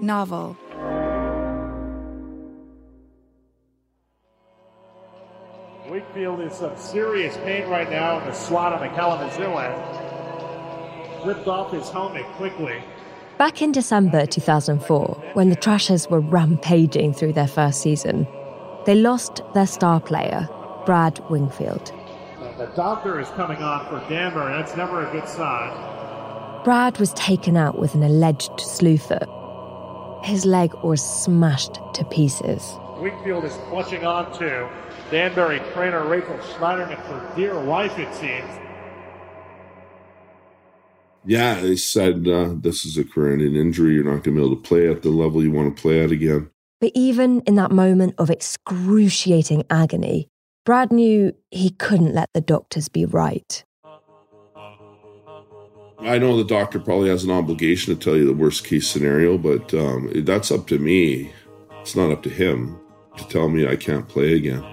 Novel. Wakefield is some serious pain right now in the slot on the Kalamazoo end. Ripped off his helmet quickly. Back in December 2004, when the Trashers were rampaging through their first season, they lost their star player, Brad Wingfield. The doctor is coming on for Danbury, and that's never a good sign. Brad was taken out with an alleged slew foot. His leg was smashed to pieces. Wingfield is clutching on to Danbury trainer Rachel Schneiderman for dear life, it seems. Yeah, they said, this is a career-ending injury. You're not going to be able to play at the level you want to play at again. But even in that moment of excruciating agony, Brad knew he couldn't let the doctors be right. I know the doctor probably has an obligation to tell you the worst-case scenario, but that's up to me. It's not up to him to tell me I can't play again.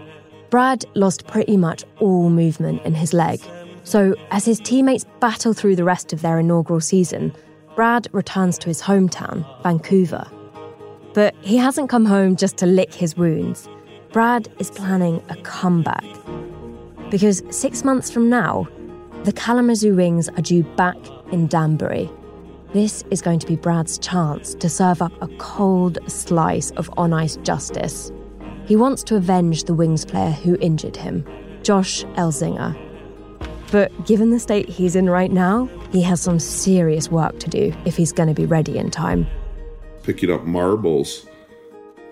Brad lost pretty much all movement in his leg. So as his teammates battle through the rest of their inaugural season, Brad returns to his hometown, Vancouver. But he hasn't come home just to lick his wounds. Brad is planning a comeback. Because 6 months from now, the Kalamazoo Wings are due back in Danbury. This is going to be Brad's chance to serve up a cold slice of on-ice justice. He wants to avenge the Wings player who injured him, Josh Elzinga. But given the state he's in right now, he has some serious work to do if he's going to be ready in time. Picking up marbles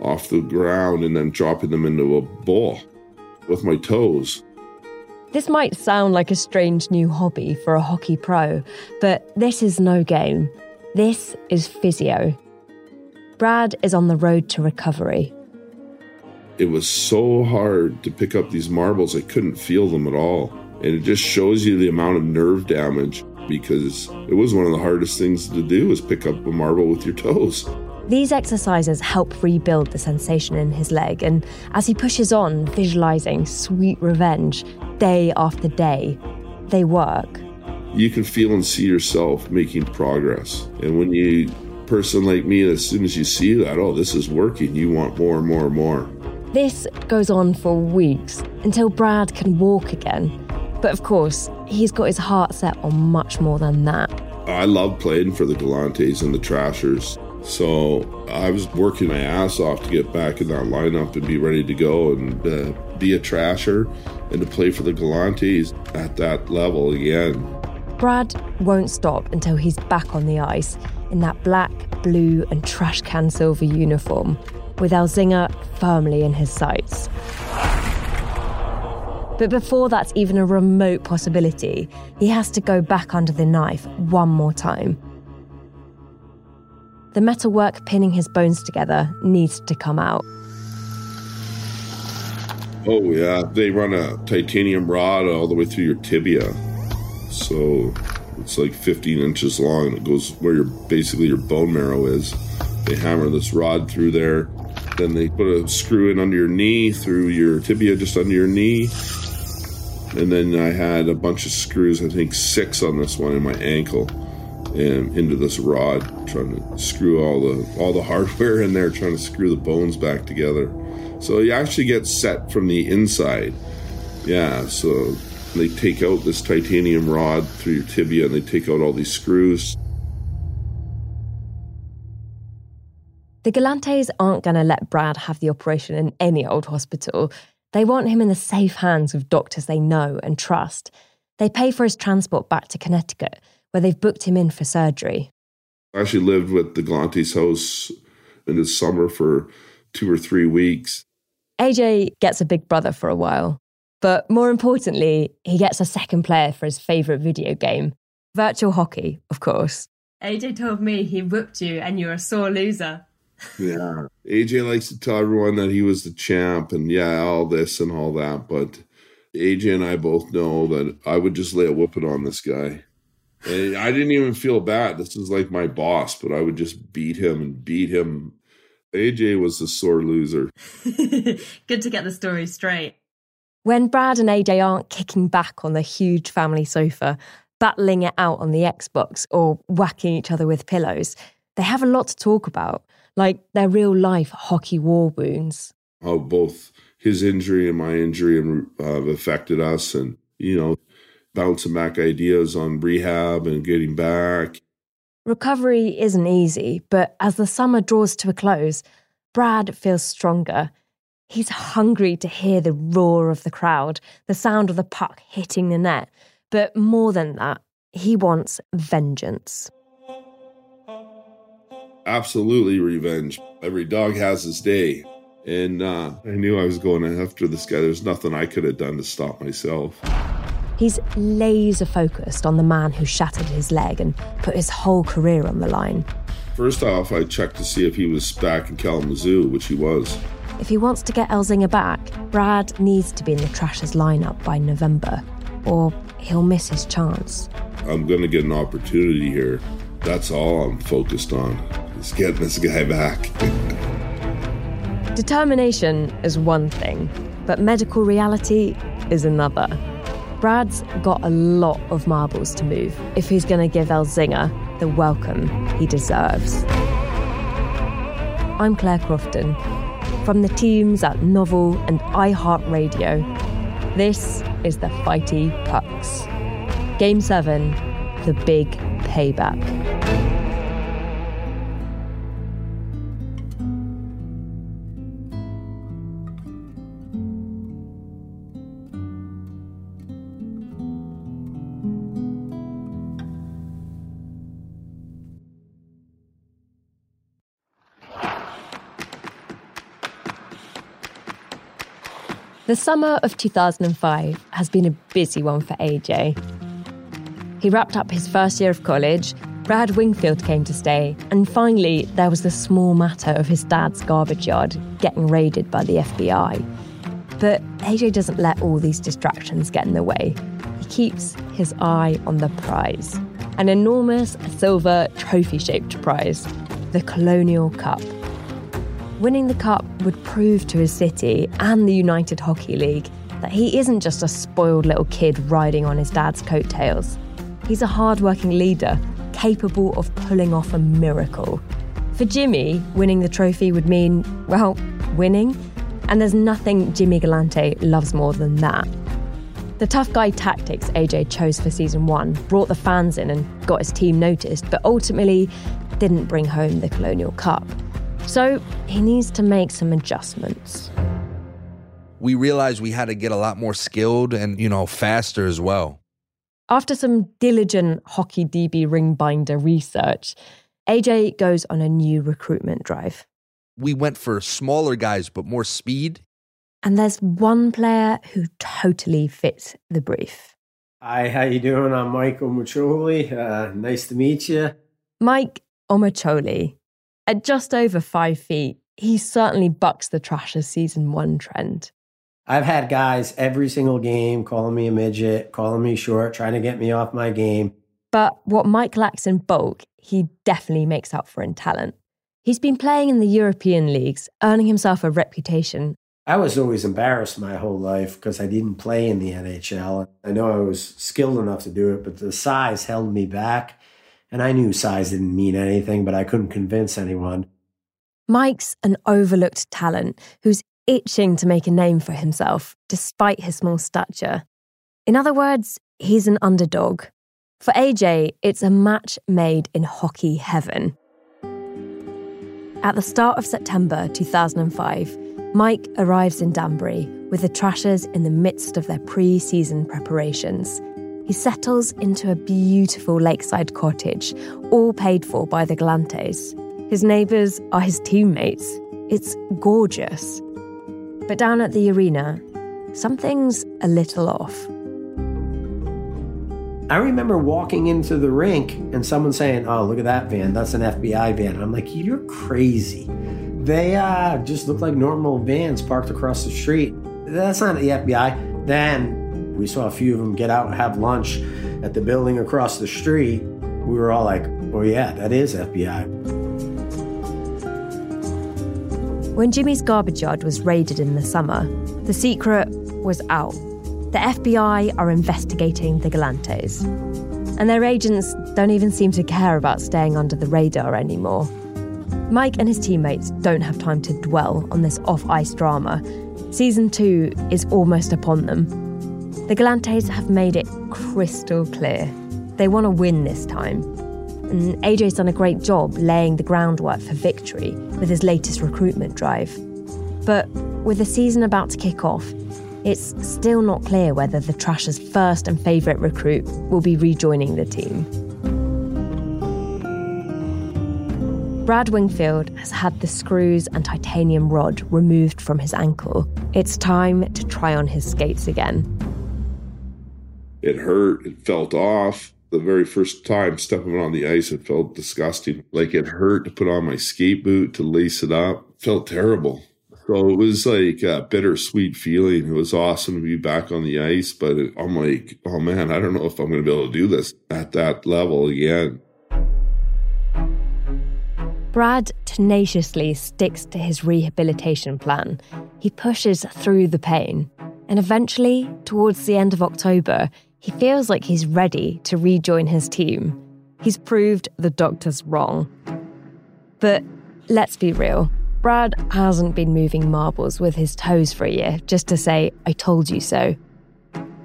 off the ground and then dropping them into a bowl with my toes. This might sound like a strange new hobby for a hockey pro, but this is no game. This is physio. Brad is on the road to recovery. It was so hard to pick up these marbles, I couldn't feel them at all. And it just shows you the amount of nerve damage, because it was one of the hardest things to do was pick up a marble with your toes. These exercises help rebuild the sensation in his leg, and as he pushes on, visualising sweet revenge day after day, they work. You can feel and see yourself making progress. And when you, person like me, as soon as you see that, oh, this is working, you want more and more and more. This goes on for weeks, until Brad can walk again. But of course, he's got his heart set on much more than that. I love playing for the Galantes and the Trashers. So I was working my ass off to get back in that lineup and be ready to go and be a Trasher and to play for the Galantes at that level again. Brad won't stop until he's back on the ice in that black, blue and trash can silver uniform with Elzinga firmly in his sights. But before that's even a remote possibility, he has to go back under the knife one more time. The metalwork pinning his bones together needs to come out. Oh, yeah. They run a titanium rod all the way through your tibia. So it's like 15 inches long, and it goes where your basically your bone marrow is. They hammer this rod through there. Then they put a screw in under your knee, through your tibia, just under your knee. And then I had a bunch of screws, I think 6 on this one, in my ankle, and into this rod, trying to screw all the hardware in there, trying to screw the bones back together. So you actually get set from the inside. Yeah, so they take out this titanium rod through your tibia, and they take out all these screws. The Galantes aren't going to let Brad have the operation in any old hospital. They want him in the safe hands of doctors they know and trust. They pay for his transport back to Connecticut, where they've booked him in for surgery. I actually lived with the Galantes' house in the summer for 2 or 3 weeks. AJ gets a big brother for a while, but more importantly, he gets a second player for his favourite video game, virtual hockey, of course. AJ told me he whooped you and you're a sore loser. Yeah. AJ likes to tell everyone that he was the champ and yeah, all this and all that. But AJ and I both know that I would just lay a whooping on this guy. And I didn't even feel bad. This is like my boss, but I would just beat him and beat him. AJ was the sore loser. Good to get the story straight. When Brad and AJ aren't kicking back on the huge family sofa, battling it out on the Xbox or whacking each other with pillows, they have a lot to talk about. Like their real-life hockey war wounds. How both his injury and my injury have affected us, and, you know, bouncing back ideas on rehab and getting back. Recovery isn't easy, but as the summer draws to a close, Brad feels stronger. He's hungry to hear the roar of the crowd, the sound of the puck hitting the net. But more than that, he wants vengeance. Absolutely revenge. Every dog has his day. And I knew I was going after this guy. There's nothing I could have done to stop myself. He's laser focused on the man who shattered his leg and put his whole career on the line. First off, I checked to see if he was back in Kalamazoo, which he was. If he wants to get Elzinga back, Brad needs to be in the Trashers lineup by November, or he'll miss his chance. I'm going to get an opportunity here. That's all I'm focused on. Get this guy back. Determination is one thing, but medical reality is another. Brad's got a lot of marbles to move if he's going to give Elzinga the welcome he deserves. I'm Claire Crofton. From the teams at Novel and iHeart Radio, this is the Fighty Pucks. Game 7, the big payback. The summer of 2005 has been a busy one for AJ. He wrapped up his first year of college, Brad Wingfield came to stay, and finally there was the small matter of his dad's garbage yard getting raided by the FBI. But AJ doesn't let all these distractions get in the way. He keeps his eye on the prize, an enormous silver trophy-shaped prize, the Colonial Cup. Winning the cup would prove to his city and the United Hockey League that he isn't just a spoiled little kid riding on his dad's coattails. He's a hard-working leader, capable of pulling off a miracle. For Jimmy, winning the trophy would mean, well, winning. And there's nothing Jimmy Galante loves more than that. The tough guy tactics AJ chose for season 1 brought the fans in and got his team noticed, but ultimately didn't bring home the Colonial Cup. So he needs to make some adjustments. We realized we had to get a lot more skilled and, you know, faster as well. After some diligent hockey DB ring binder research, AJ goes on a new recruitment drive. We went for smaller guys, but more speed. And there's one player who totally fits the brief. Hi, how you doing? I'm Mike Omicciolli. Nice to meet you. Mike Omicciolli. At just over 5 feet, he certainly bucks the Trashers season 1 trend. I've had guys every single game calling me a midget, calling me short, trying to get me off my game. But what Mike lacks in bulk, he definitely makes up for in talent. He's been playing in the European leagues, earning himself a reputation. I was always embarrassed my whole life because I didn't play in the NHL. I know I was skilled enough to do it, but the size held me back. And I knew size didn't mean anything, but I couldn't convince anyone. Mike's an overlooked talent who's itching to make a name for himself, despite his small stature. In other words, he's an underdog. For AJ, it's a match made in hockey heaven. At the start of September 2005, Mike arrives in Danbury with the Trashers in the midst of their pre-season preparations. He settles into a beautiful lakeside cottage, all paid for by the Galantes. His neighbours are his teammates. It's gorgeous. But down at the arena, something's a little off. I remember walking into the rink and someone saying, "Oh, look at that van. That's an FBI van." And I'm like, "You're crazy. They just look like normal vans parked across the street. That's not the FBI." Then we saw a few of them get out and have lunch at the building across the street. We were all like, "Oh yeah, that is FBI." When Jimmy's garbage yard was raided in the summer, the secret was out. The FBI are investigating the Galantes. And their agents don't even seem to care about staying under the radar anymore. Mike and his teammates don't have time to dwell on this off-ice drama. Season 2 is almost upon them. The Galantes have made it crystal clear. They want to win this time. And AJ's done a great job laying the groundwork for victory with his latest recruitment drive. But with the season about to kick off, it's still not clear whether the Trashers' first and favourite recruit will be rejoining the team. Brad Wingfield has had the screws and titanium rod removed from his ankle. It's time to try on his skates again. It hurt, it felt off. The very first time stepping on the ice, it felt disgusting. Like, it hurt to put on my skate boot, to lace it up. It felt terrible. So it was like a bittersweet feeling. It was awesome to be back on the ice, but I'm like, oh man, I don't know if I'm going to be able to do this at that level again. Brad tenaciously sticks to his rehabilitation plan. He pushes through the pain. And eventually, towards the end of October, he feels like he's ready to rejoin his team. He's proved the doctors wrong. But let's be real, Brad hasn't been moving marbles with his toes for a year just to say, "I told you so."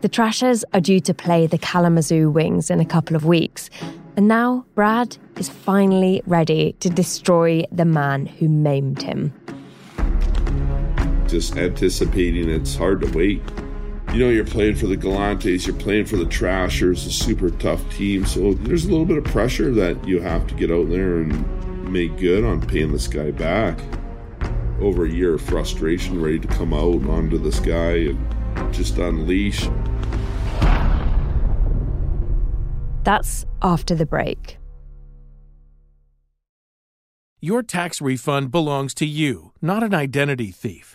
The Trashers are due to play the Kalamazoo Wings in a couple of weeks. And now Brad is finally ready to destroy the man who maimed him. Just anticipating, it's hard to wait. You know, you're playing for the Galantes, you're playing for the Trashers, a super tough team. So there's a little bit of pressure that you have to get out there and make good on paying this guy back. Over a year of frustration, ready to come out onto this guy and just unleash. That's after the break. Your tax refund belongs to you, not an identity thief.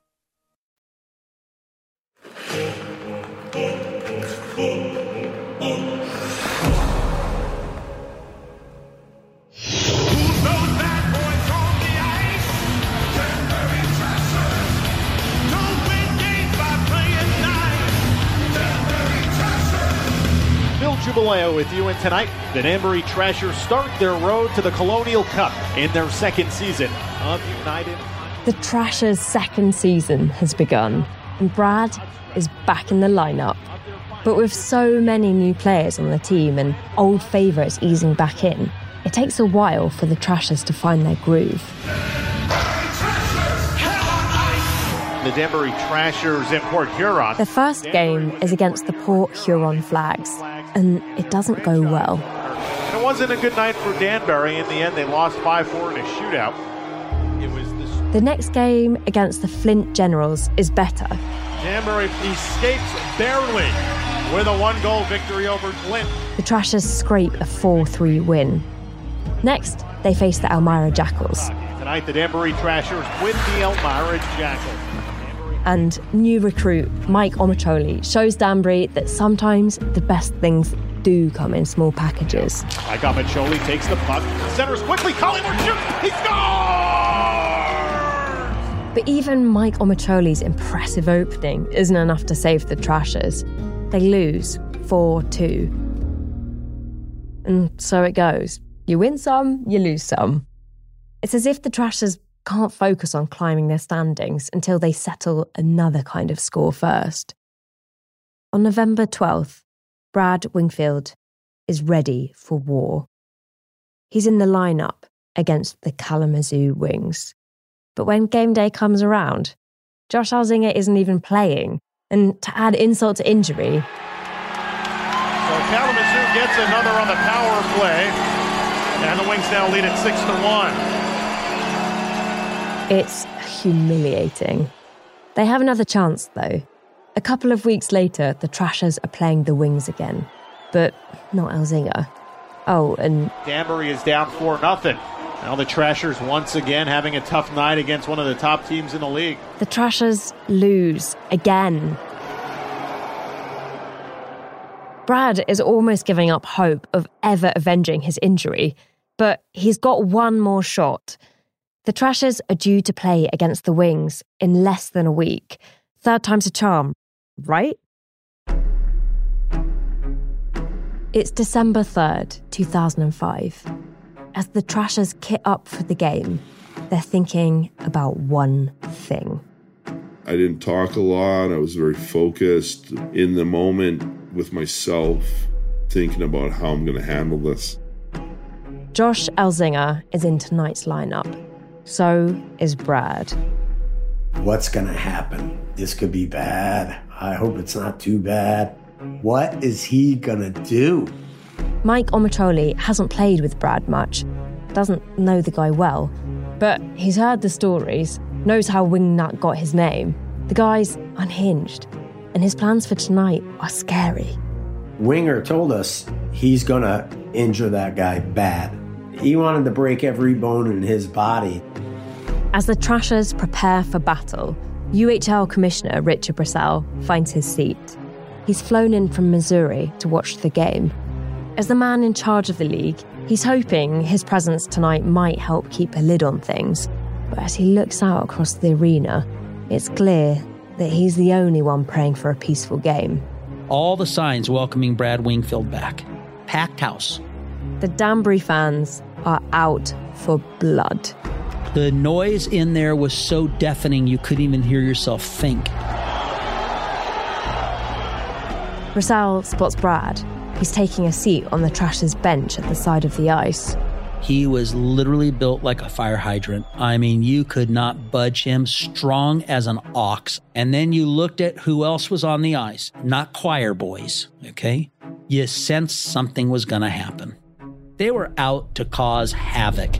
Jubileo with you, and tonight the Danbury Trashers start their road to the Colonial Cup in their second season of United. The Trashers' second season has begun, and Brad is back in the lineup. But with so many new players on the team and old favourites easing back in, it takes a while for the Trashers to find their groove. The Danbury Trashers in Port Huron. The first game is against the Port Huron Flags, and it doesn't go well. And it wasn't a good night for Danbury. In the end, they lost 5-4 in a shootout. It was the next game against the Flint Generals is better. Danbury escapes barely with a one-goal victory over Flint. The Trashers scrape a 4-3 win. Next, they face the Elmira Jackals. Tonight, the Danbury Trashers win the Elmira Jackals. And new recruit Mike Omicciolli shows Danbury that sometimes the best things do come in small packages. Mike Omicciolli takes the puck, centers quickly, Collymore shoots, he scores! But even Mike Omicciolli's impressive opening isn't enough to save the Trashers. They lose 4-2. And so it goes. You win some, you lose some. It's as if the Trashers can't focus on climbing their standings until they settle another kind of score first. On November 12th, Brad Wingfield is ready for war. He's in the lineup against the Kalamazoo Wings. But when game day comes around, Josh Elzinga isn't even playing. And to add insult to injury... So Kalamazoo gets another on the power play. And the Wings now lead at 6-1. It's humiliating. They have another chance, though. A couple of weeks later, the Trashers are playing the Wings again, but not Elzinga. Oh, and... Danbury is down 4-0. Now the Trashers once again having a tough night against one of the top teams in the league. The Trashers lose again. Brad is almost giving up hope of ever avenging his injury, but he's got one more shot. The Trashers are due to play against the Wings in less than a week. Third time's a charm, right? It's December 3rd, 2005. As the Trashers kit up for the game, they're thinking about one thing. I didn't talk a lot. I was very focused in the moment with myself, thinking about how I'm going to handle this. Josh Elzinga is in tonight's lineup. So is Brad. What's going to happen? This could be bad. I hope it's not too bad. What is he going to do? Mike Omicciolli hasn't played with Brad much, doesn't know the guy well, but he's heard the stories, knows how Wingnut got his name. The guy's unhinged, and his plans for tonight are scary. Winger told us he's going to injure that guy bad. He wanted to break every bone in his body. As the Trashers prepare for battle, UHL Commissioner Richard Brassell finds his seat. He's flown in from Missouri to watch the game. As the man in charge of the league, he's hoping his presence tonight might help keep a lid on things. But as he looks out across the arena, it's clear that he's the only one praying for a peaceful game. All the signs welcoming Brad Wingfield back. Packed house. The Danbury fans are out for blood. The noise in there was so deafening you couldn't even hear yourself think. Brassell spots Brad. He's taking a seat on the Trashers bench at the side of the ice. He was literally built like a fire hydrant. I mean, you could not budge him, strong as an ox. And then you looked at who else was on the ice. Not choir boys, okay? You sensed something was going to happen. They were out to cause havoc.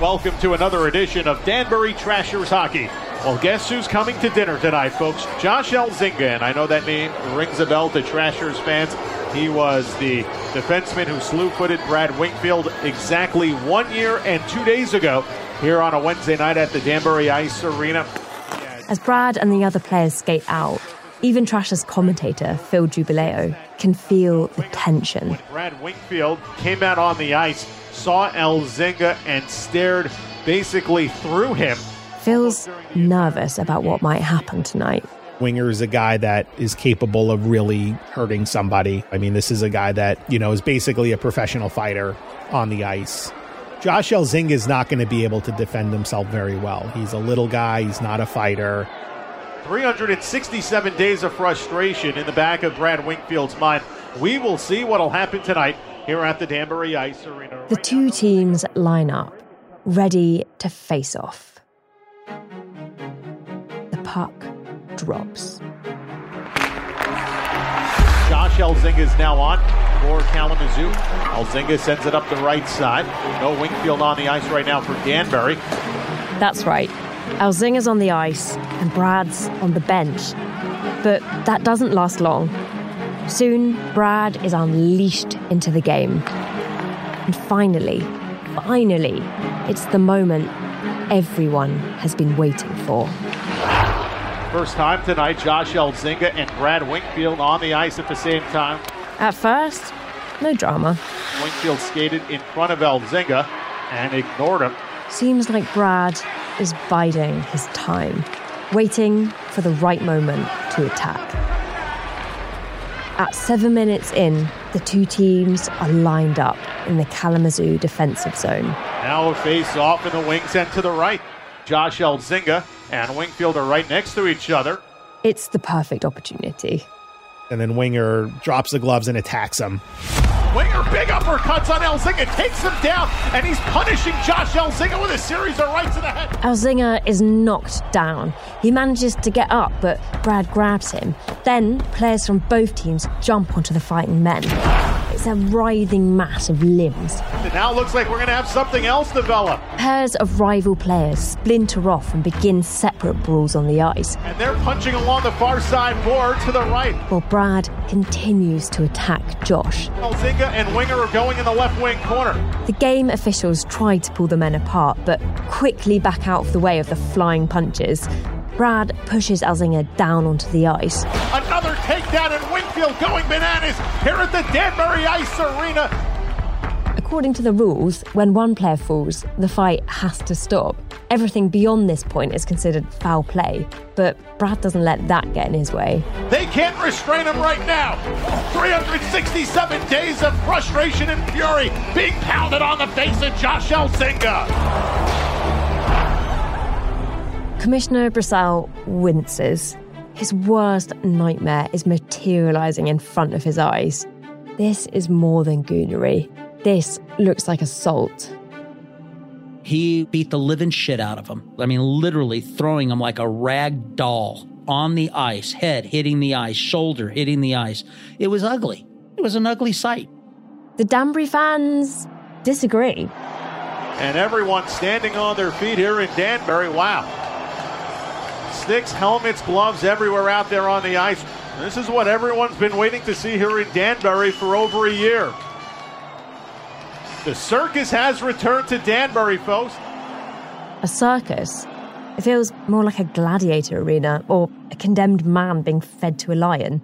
Welcome to another edition of Danbury Trashers Hockey. Well, guess who's coming to dinner tonight, folks? Josh Elzinga, and I know that name rings a bell to Trashers fans. He was the defenseman who slew-footed Brad Wingfield exactly 1 year and 2 days ago here on a Wednesday night at the Danbury Ice Arena. As Brad and the other players skate out, even Trashers commentator Phil Jubileo can feel the tension. When Brad Wingfield came out on the ice, saw Elzinga and stared basically through him. Phil's nervous about what might happen tonight. Winger is a guy that is capable of really hurting somebody. I mean, this is a guy that, you know, is basically a professional fighter on the ice. Josh Elzinga is not going to be able to defend himself very well. He's a little guy. He's not a fighter. 367 days of frustration in the back of Brad Wingfield's mind. We will see what will happen tonight here at the Danbury Ice Arena. The two teams line up, ready to face off. The puck drops. Josh Elzinga is now on for Kalamazoo. Elzinga sends it up the right side. No Wingfield on the ice right now for Danbury. That's right. Elzinga's on the ice and Brad's on the bench. But that doesn't last long. Soon, Brad is unleashed into the game. And finally, it's the moment everyone has been waiting for. First time tonight, Josh Elzinga and Brad Wingfield on the ice at the same time. At first, no drama. Wingfield skated in front of Elzinga and ignored him. Seems like Brad is biding his time, waiting for the right moment to attack. At 7 minutes in, the two teams are lined up in the Kalamazoo defensive zone. Now a face-off in the wing sent to the right. Josh Elzinga and Wingfield are right next to each other. It's the perfect opportunity. And then Winger drops the gloves and attacks him. Winger, big uppercuts on Elzinga, takes him down, and he's punishing Josh Elzinga with a series of rights to the head. Elzinga is knocked down. He manages to get up, but Brad grabs him. Then, players from both teams jump onto the fighting men. It's a writhing mass of limbs. It now looks like we're going to have something else develop. Pairs of rival players splinter off and begin separate brawls on the ice. And they're punching along the far side board to the right. While Brad continues to attack Josh. Elzinga and Winger are going in the left wing corner. The game officials try to pull the men apart, but quickly back out of the way of the flying punches. Brad pushes Elzinga down onto the ice. Another takedown and Wingfield going bananas here at the Danbury Ice Arena. According to the rules, when one player falls, the fight has to stop. Everything beyond this point is considered foul play, but Brad doesn't let that get in his way. They can't restrain him right now. 367 days of frustration and fury being pounded on the face of Josh Elzinga. Commissioner Brassell winces. His worst nightmare is materializing in front of his eyes. This is more than goonery. This looks like assault. He beat the living shit out of him. I mean, literally throwing him like a rag doll on the ice, head hitting the ice, shoulder hitting the ice. It was ugly. It was an ugly sight. The Danbury fans disagree. And everyone standing on their feet here in Danbury. Wow. Sticks, helmets, gloves everywhere out there on the ice. This is what everyone's been waiting to see here in Danbury for over a year. The circus has returned to Danbury, folks. A circus? It feels more like a gladiator arena or a condemned man being fed to a lion.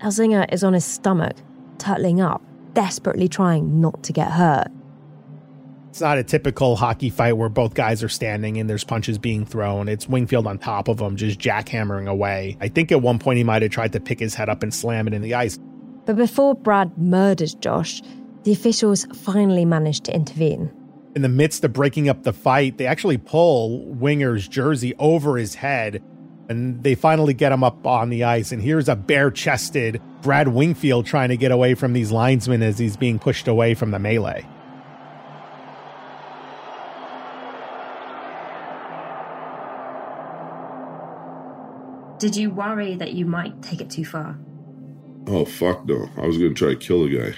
Elzinga is on his stomach, turtling up, desperately trying not to get hurt. It's not a typical hockey fight where both guys are standing and there's punches being thrown. It's Wingfield on top of him, just jackhammering away. I think at one point he might have tried to pick his head up and slam it in the ice. But before Brad murders Josh, the officials finally managed to intervene. In the midst of breaking up the fight, they actually pull Winger's jersey over his head, and they finally get him up on the ice. And here's a bare-chested Brad Wingfield trying to get away from these linesmen as he's being pushed away from the melee. Did you worry that you might take it too far? Oh, fuck no. I was going to try to kill the guy.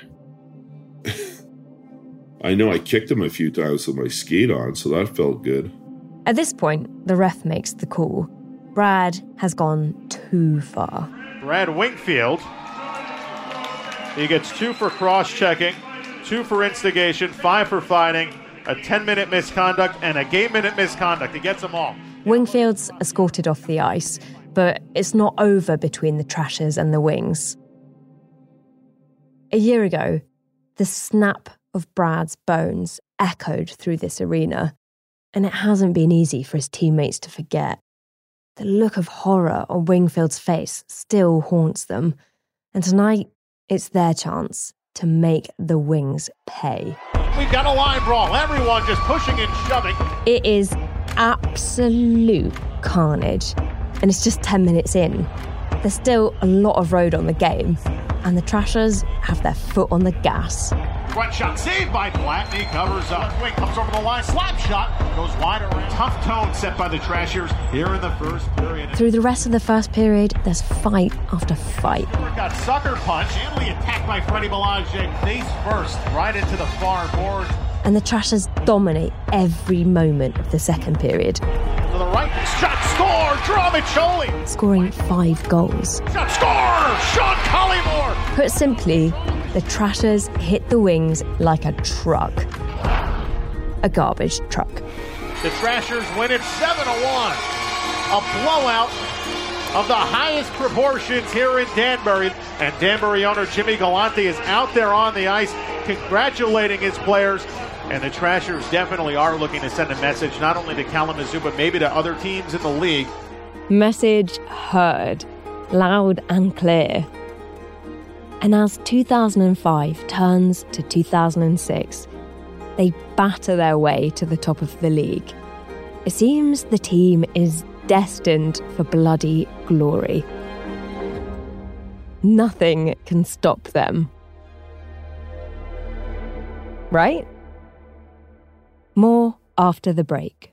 I know I kicked him a few times with my skate on, so that felt good. At this point, the ref makes the call. Brad has gone too far. Brad Wingfield. He gets 2 for cross-checking, 2 for instigation, 5 for fighting, a 10-minute misconduct, and a game-minute misconduct. He gets them all. Wingfield's escorted off the ice, but it's not over between the Trashers and the Wings. A year ago, the snap of Brad's bones echoed through this arena, and it hasn't been easy for his teammates to forget. The look of horror on Wingfield's face still haunts them, and tonight it's their chance to make the Wings pay. We've got a line brawl, everyone just pushing and shoving. It is absolute carnage, and it's just 10 minutes in. There's still a lot of road on the game, and the Trashers have their foot on the gas. Front shot saved by Blatney, covers up. Wing comes over the line, slap shot, goes wide around. Tough tone set by the Trashers here in the first period. Through the rest of the first period, there's fight after fight. We've got sucker punch, and we attacked by Freddie Belanger, face first, right into the far board. And the Trashers dominate every moment of the second period. To the right, shot, score, draw Omicciolli. Scoring 5 goals. Shot, score, Sean Collymore. Put simply, the Trashers hit the Wings like a truck. A garbage truck. The Trashers win it 7-1. A blowout of the highest proportions here in Danbury. And Danbury owner Jimmy Galante is out there on the ice congratulating his players. And the Trashers definitely are looking to send a message not only to Kalamazoo, but maybe to other teams in the league. Message heard, loud and clear. And as 2005 turns to 2006, they batter their way to the top of the league. It seems the team is destined for bloody glory. Nothing can stop them. Right? More after the break.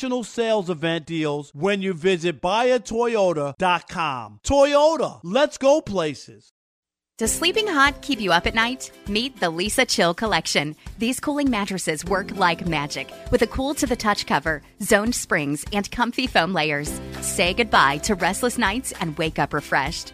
sales event deals when you visit buyatoyota.com. Toyota, let's go places. Does sleeping hot keep you up at night? Meet the Leesa Chill Collection. These cooling mattresses work like magic with a cool-to-the-touch cover, zoned springs, and comfy foam layers. Say goodbye to restless nights and wake up refreshed.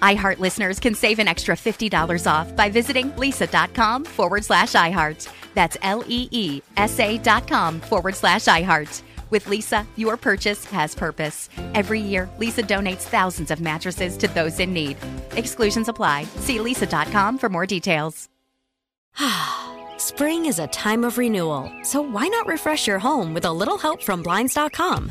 iHeart listeners can save an extra $50 off by visiting Leesa.com/iHeart. That's LEESA.com/iHeart. With Leesa, your purchase has purpose. Every year, Leesa donates thousands of mattresses to those in need. Exclusions apply. See Leesa.com for more details. Spring is a time of renewal, so why not refresh your home with a little help from Blinds.com?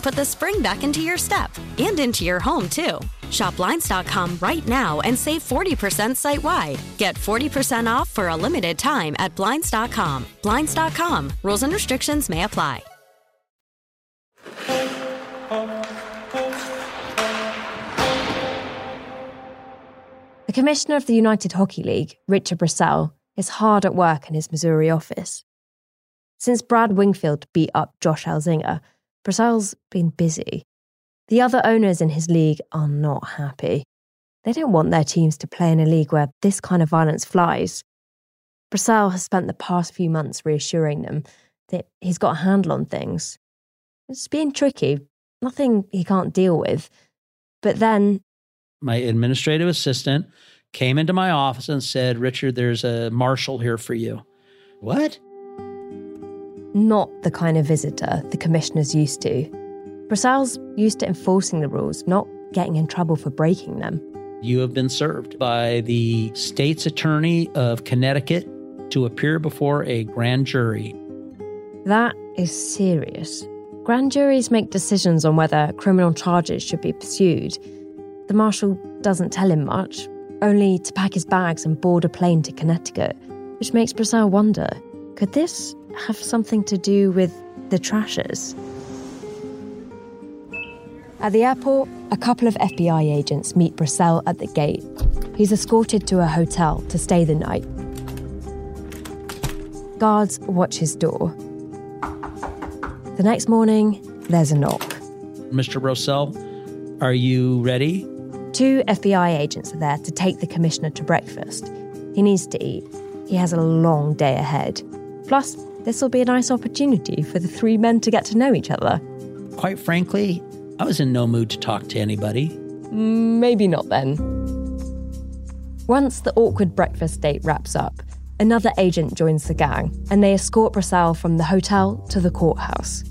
put the spring back into your step. And into your home, too. Shop Blinds.com right now and save 40% site-wide. Get 40% off for a limited time at Blinds.com. Blinds.com. Rules and restrictions may apply. The Commissioner of the United Hockey League, Richard Brassell, is hard at work in his Missouri office. Since Brad Wingfield beat up Josh Elzinga, Brassell's been busy. The other owners in his league are not happy. They don't want their teams to play in a league where this kind of violence flies. Brassell has spent the past few months reassuring them that he's got a handle on things. It's been tricky, nothing he can't deal with. But then my administrative assistant came into my office and said, "Richard, there's a marshal here for you." What? Not the kind of visitor the commissioner's used to. Brassell's used to enforcing the rules, not getting in trouble for breaking them. You have been served by the state's attorney of Connecticut to appear before a grand jury. That is serious. Grand juries make decisions on whether criminal charges should be pursued. The marshal doesn't tell him much, only to pack his bags and board a plane to Connecticut, which makes Brassell wonder, could this have something to do with the Trashers? At the airport, a couple of FBI agents meet Brassell at the gate. He's escorted to a hotel to stay the night. Guards watch his door. The next morning, there's a knock. "Mr. Brassell, are you ready?" Two FBI agents are there to take the commissioner to breakfast. He needs to eat. He has a long day ahead. Plus, this will be a nice opportunity for the three men to get to know each other. Quite frankly, I was in no mood to talk to anybody. Maybe not then. Once the awkward breakfast date wraps up, another agent joins the gang, and they escort Brassell from the hotel to the courthouse.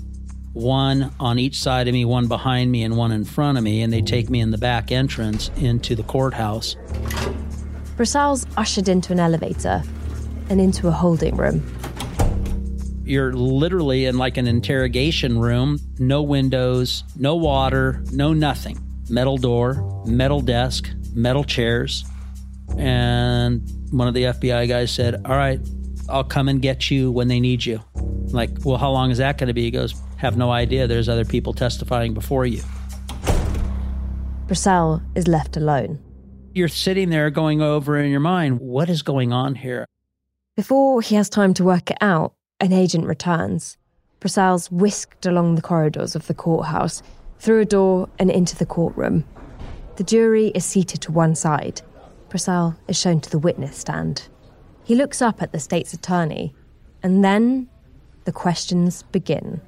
One on each side of me, one behind me, and one in front of me, and they take me in the back entrance into the courthouse. Brassell's ushered into an elevator and into a holding room. You're literally in like an interrogation room. No windows, no water, no nothing. Metal door, metal desk, metal chairs. And one of the FBI guys said, "All right, I'll come and get you when they need you." I'm like, "Well, how long is that going to be?" He goes, "Have no idea. There's other people testifying before you." Brassell is left alone. You're sitting there going over in your mind, what is going on here? Before he has time to work it out, an agent returns. Brassell's whisked along the corridors of the courthouse, through a door and into the courtroom. The jury is seated to one side. Brassell is shown to the witness stand. He looks up at the state's attorney, and then the questions begin.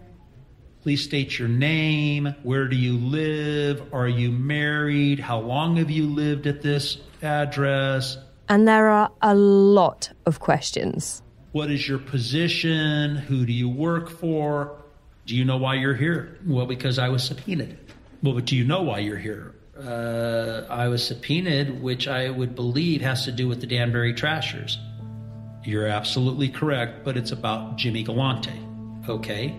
Please state your name. Where do you live? Are you married? How long have you lived at this address? And there are a lot of questions. What is your position? Who do you work for? Do you know why you're here? Well, because I was subpoenaed. Well, but do you know why you're here? I was subpoenaed, which I would believe has to do with the Danbury Trashers. You're absolutely correct, but it's about Jimmy Galante. Okay.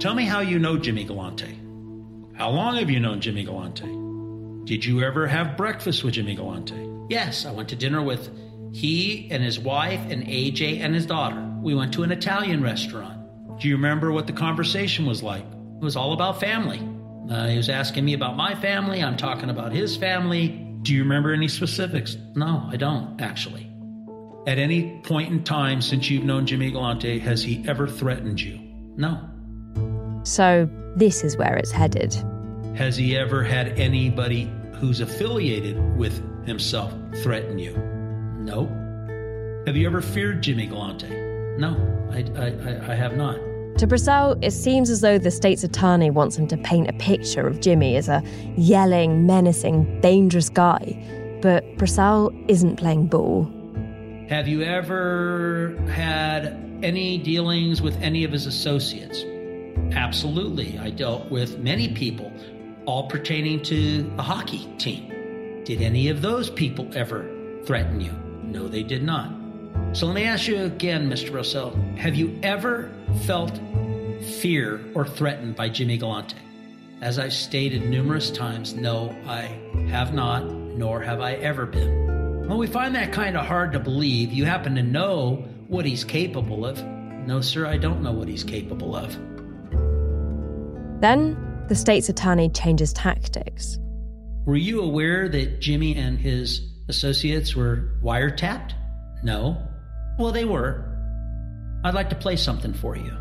Tell me how you know Jimmy Galante. How long have you known Jimmy Galante? Did you ever have breakfast with Jimmy Galante? Yes, I went to dinner with he and his wife and AJ and his daughter. We went to an Italian restaurant. Do you remember what the conversation was like? It was all about family. He was asking me about my family. I'm talking about his family. Do you remember any specifics? No, I don't, actually. At any point in time since you've known Jimmy Galante, has he ever threatened you? No. So this is where it's headed. Has he ever had anybody who's affiliated with himself threaten you? No. Have you ever feared Jimmy Galante? No, I have not. To Brassell, it seems as though the state's attorney wants him to paint a picture of Jimmy as a yelling, menacing, dangerous guy. But Brassell isn't playing ball. Have you ever had any dealings with any of his associates? Absolutely. I dealt with many people, all pertaining to the hockey team. Did any of those people ever threaten you? No, they did not. So let me ask you again, Mr. Brassell. Have you ever felt fear or threatened by Jimmy Galante? As I've stated numerous times, no, I have not, nor have I ever been. Well, we find that kind of hard to believe. You happen to know what he's capable of. No, sir, I don't know what he's capable of. Then the state's attorney changes tactics. Were you aware that Jimmy and his associates were wiretapped? No. Well, they were. I'd like to play something for you.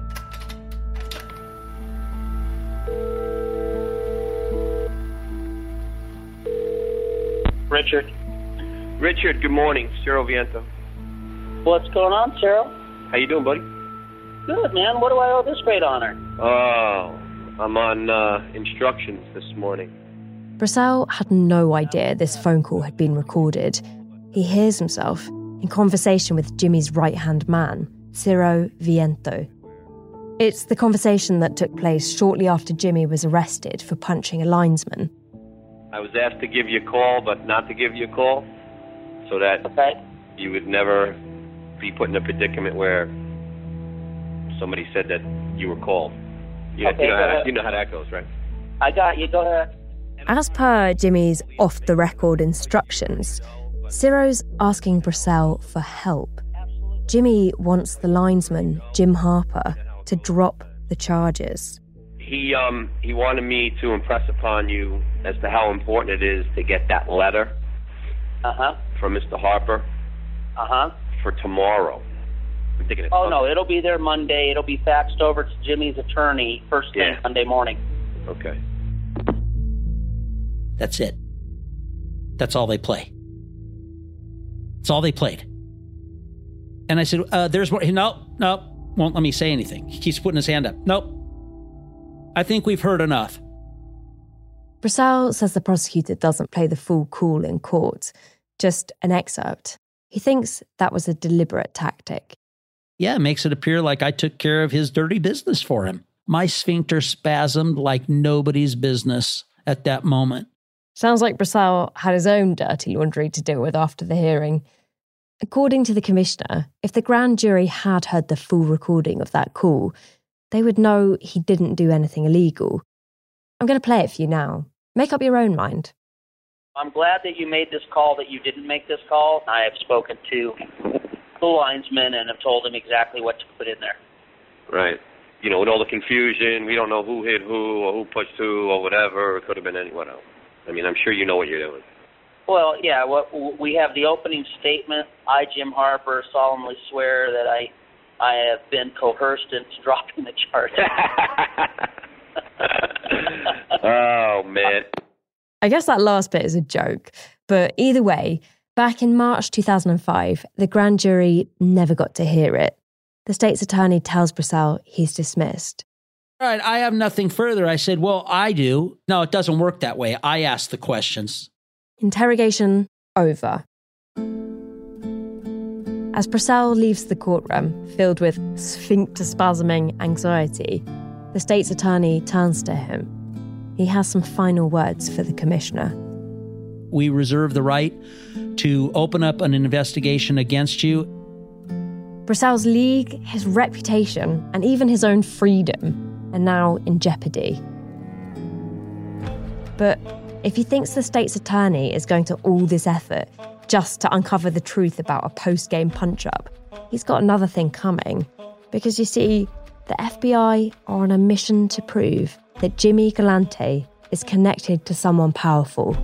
Richard, good morning. Ciro Viento. What's going on, Ciro? How you doing, buddy? Good, man. What do I owe this great honor? Oh, I'm on instructions this morning. Brassell had no idea this phone call had been recorded. He hears himself in conversation with Jimmy's right-hand man, Ciro Viento. It's the conversation that took place shortly after Jimmy was arrested for punching a linesman. I was asked to give you a call, but not to give you a call. So that you would never be put in a predicament where somebody said that you were called. You know how that goes, right? I got you. Go ahead. As per Jimmy's off-the-record instructions, Ciro's asking Brassell for help. Jimmy wants the linesman, Jim Harper, to drop the charges. He wanted me to impress upon you as to how important it is to get that letter. Uh-huh. From Mr. Harper. Uh-huh. For tomorrow. I'm thinking it's no, it'll be there Monday. It'll be faxed over to Jimmy's attorney first thing Monday morning. Okay. That's it. That's all they play. That's all they played. And I said, there's more. Nope. Won't let me say anything. He keeps putting his hand up. Nope. I think we've heard enough. Brassell says the prosecutor doesn't play the full call in court, just an excerpt. He thinks that was a deliberate tactic. Yeah, it makes it appear like I took care of his dirty business for him. My sphincter spasmed like nobody's business at that moment. Sounds like Brassell had his own dirty laundry to deal with after the hearing. According to the commissioner, if the grand jury had heard the full recording of that call, they would know he didn't do anything illegal. I'm going to play it for you now. Make up your own mind. I'm glad that you made this call, that you didn't make this call. I have spoken to the linesman and have told him exactly what to put in there. Right. You know, with all the confusion, we don't know who hit who or who pushed who or whatever. It could have been anyone else. I mean, I'm sure you know what you're doing. Well, yeah, we have the opening statement. I, Jim Harper, solemnly swear that I have been coerced into dropping the charge. Oh, man. I guess that last bit is a joke. But either way, back in March 2005, the grand jury never got to hear it. The state's attorney tells Brassell he's dismissed. all right, I have nothing further. I said, well, I do. No, it doesn't work that way. I ask the questions. Interrogation over. As Brassell leaves the courtroom, filled with sphincter-spasming anxiety, the state's attorney turns to him. He has some final words for the commissioner. We reserve the right to open up an investigation against you. Brassell's league, his reputation, and even his own freedom are now in jeopardy. But if he thinks the state's attorney is going to all this effort just to uncover the truth about a post-game punch-up, he's got another thing coming. Because you see, the FBI are on a mission to prove that Jimmy Galante is connected to someone powerful.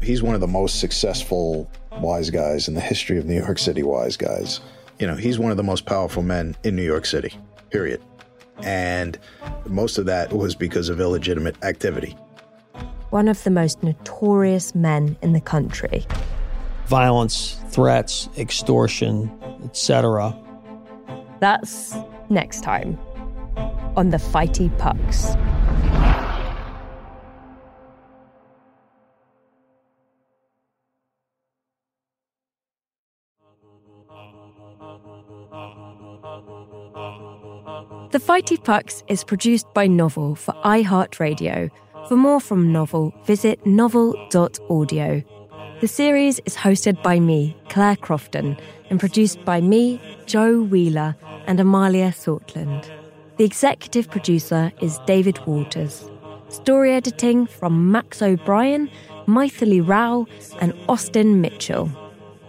He's one of the most successful wise guys in the history of New York City wise guys. You know, he's one of the most powerful men in New York City, period. And most of that was because of illegitimate activity. One of the most notorious men in the country. Violence, threats, extortion, etc. That's next time on the Fighty Pucks. The Fighty Pucks is produced by Novel for iHeartRadio. For more from Novel, visit novel.audio. The series is hosted by me, Claire Crofton, and produced by me, Joe Wheeler, and Amalia Sortland. The executive producer is David Waters. Story editing from Max O'Brien, Maithili Rao, and Austin Mitchell.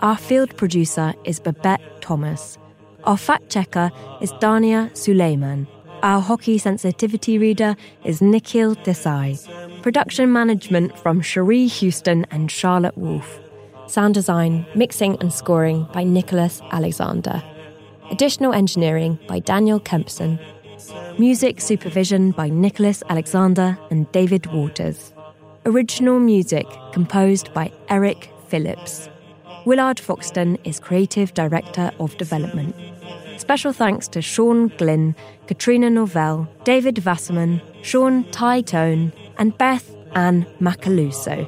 Our field producer is Babette Thomas. Our fact-checker is Dania Suleiman. Our hockey sensitivity reader is Nikhil Desai. Production management from Cherie Houston and Charlotte Wolfe. Sound design, mixing and scoring by Nicholas Alexander. Additional engineering by Daniel Kempson. Music supervision by Nicholas Alexander and David Waters. Original music composed by Eric Phillips. Willard Foxton is Creative Director of Development. Special thanks to Sean Glynn, Katrina Norvell, David Vasserman, Sean Ty Tone, and Beth Ann Macaluso.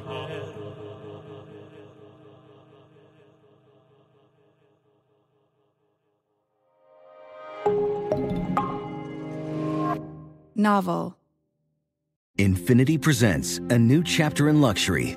Novel. Infiniti presents a new chapter in luxury.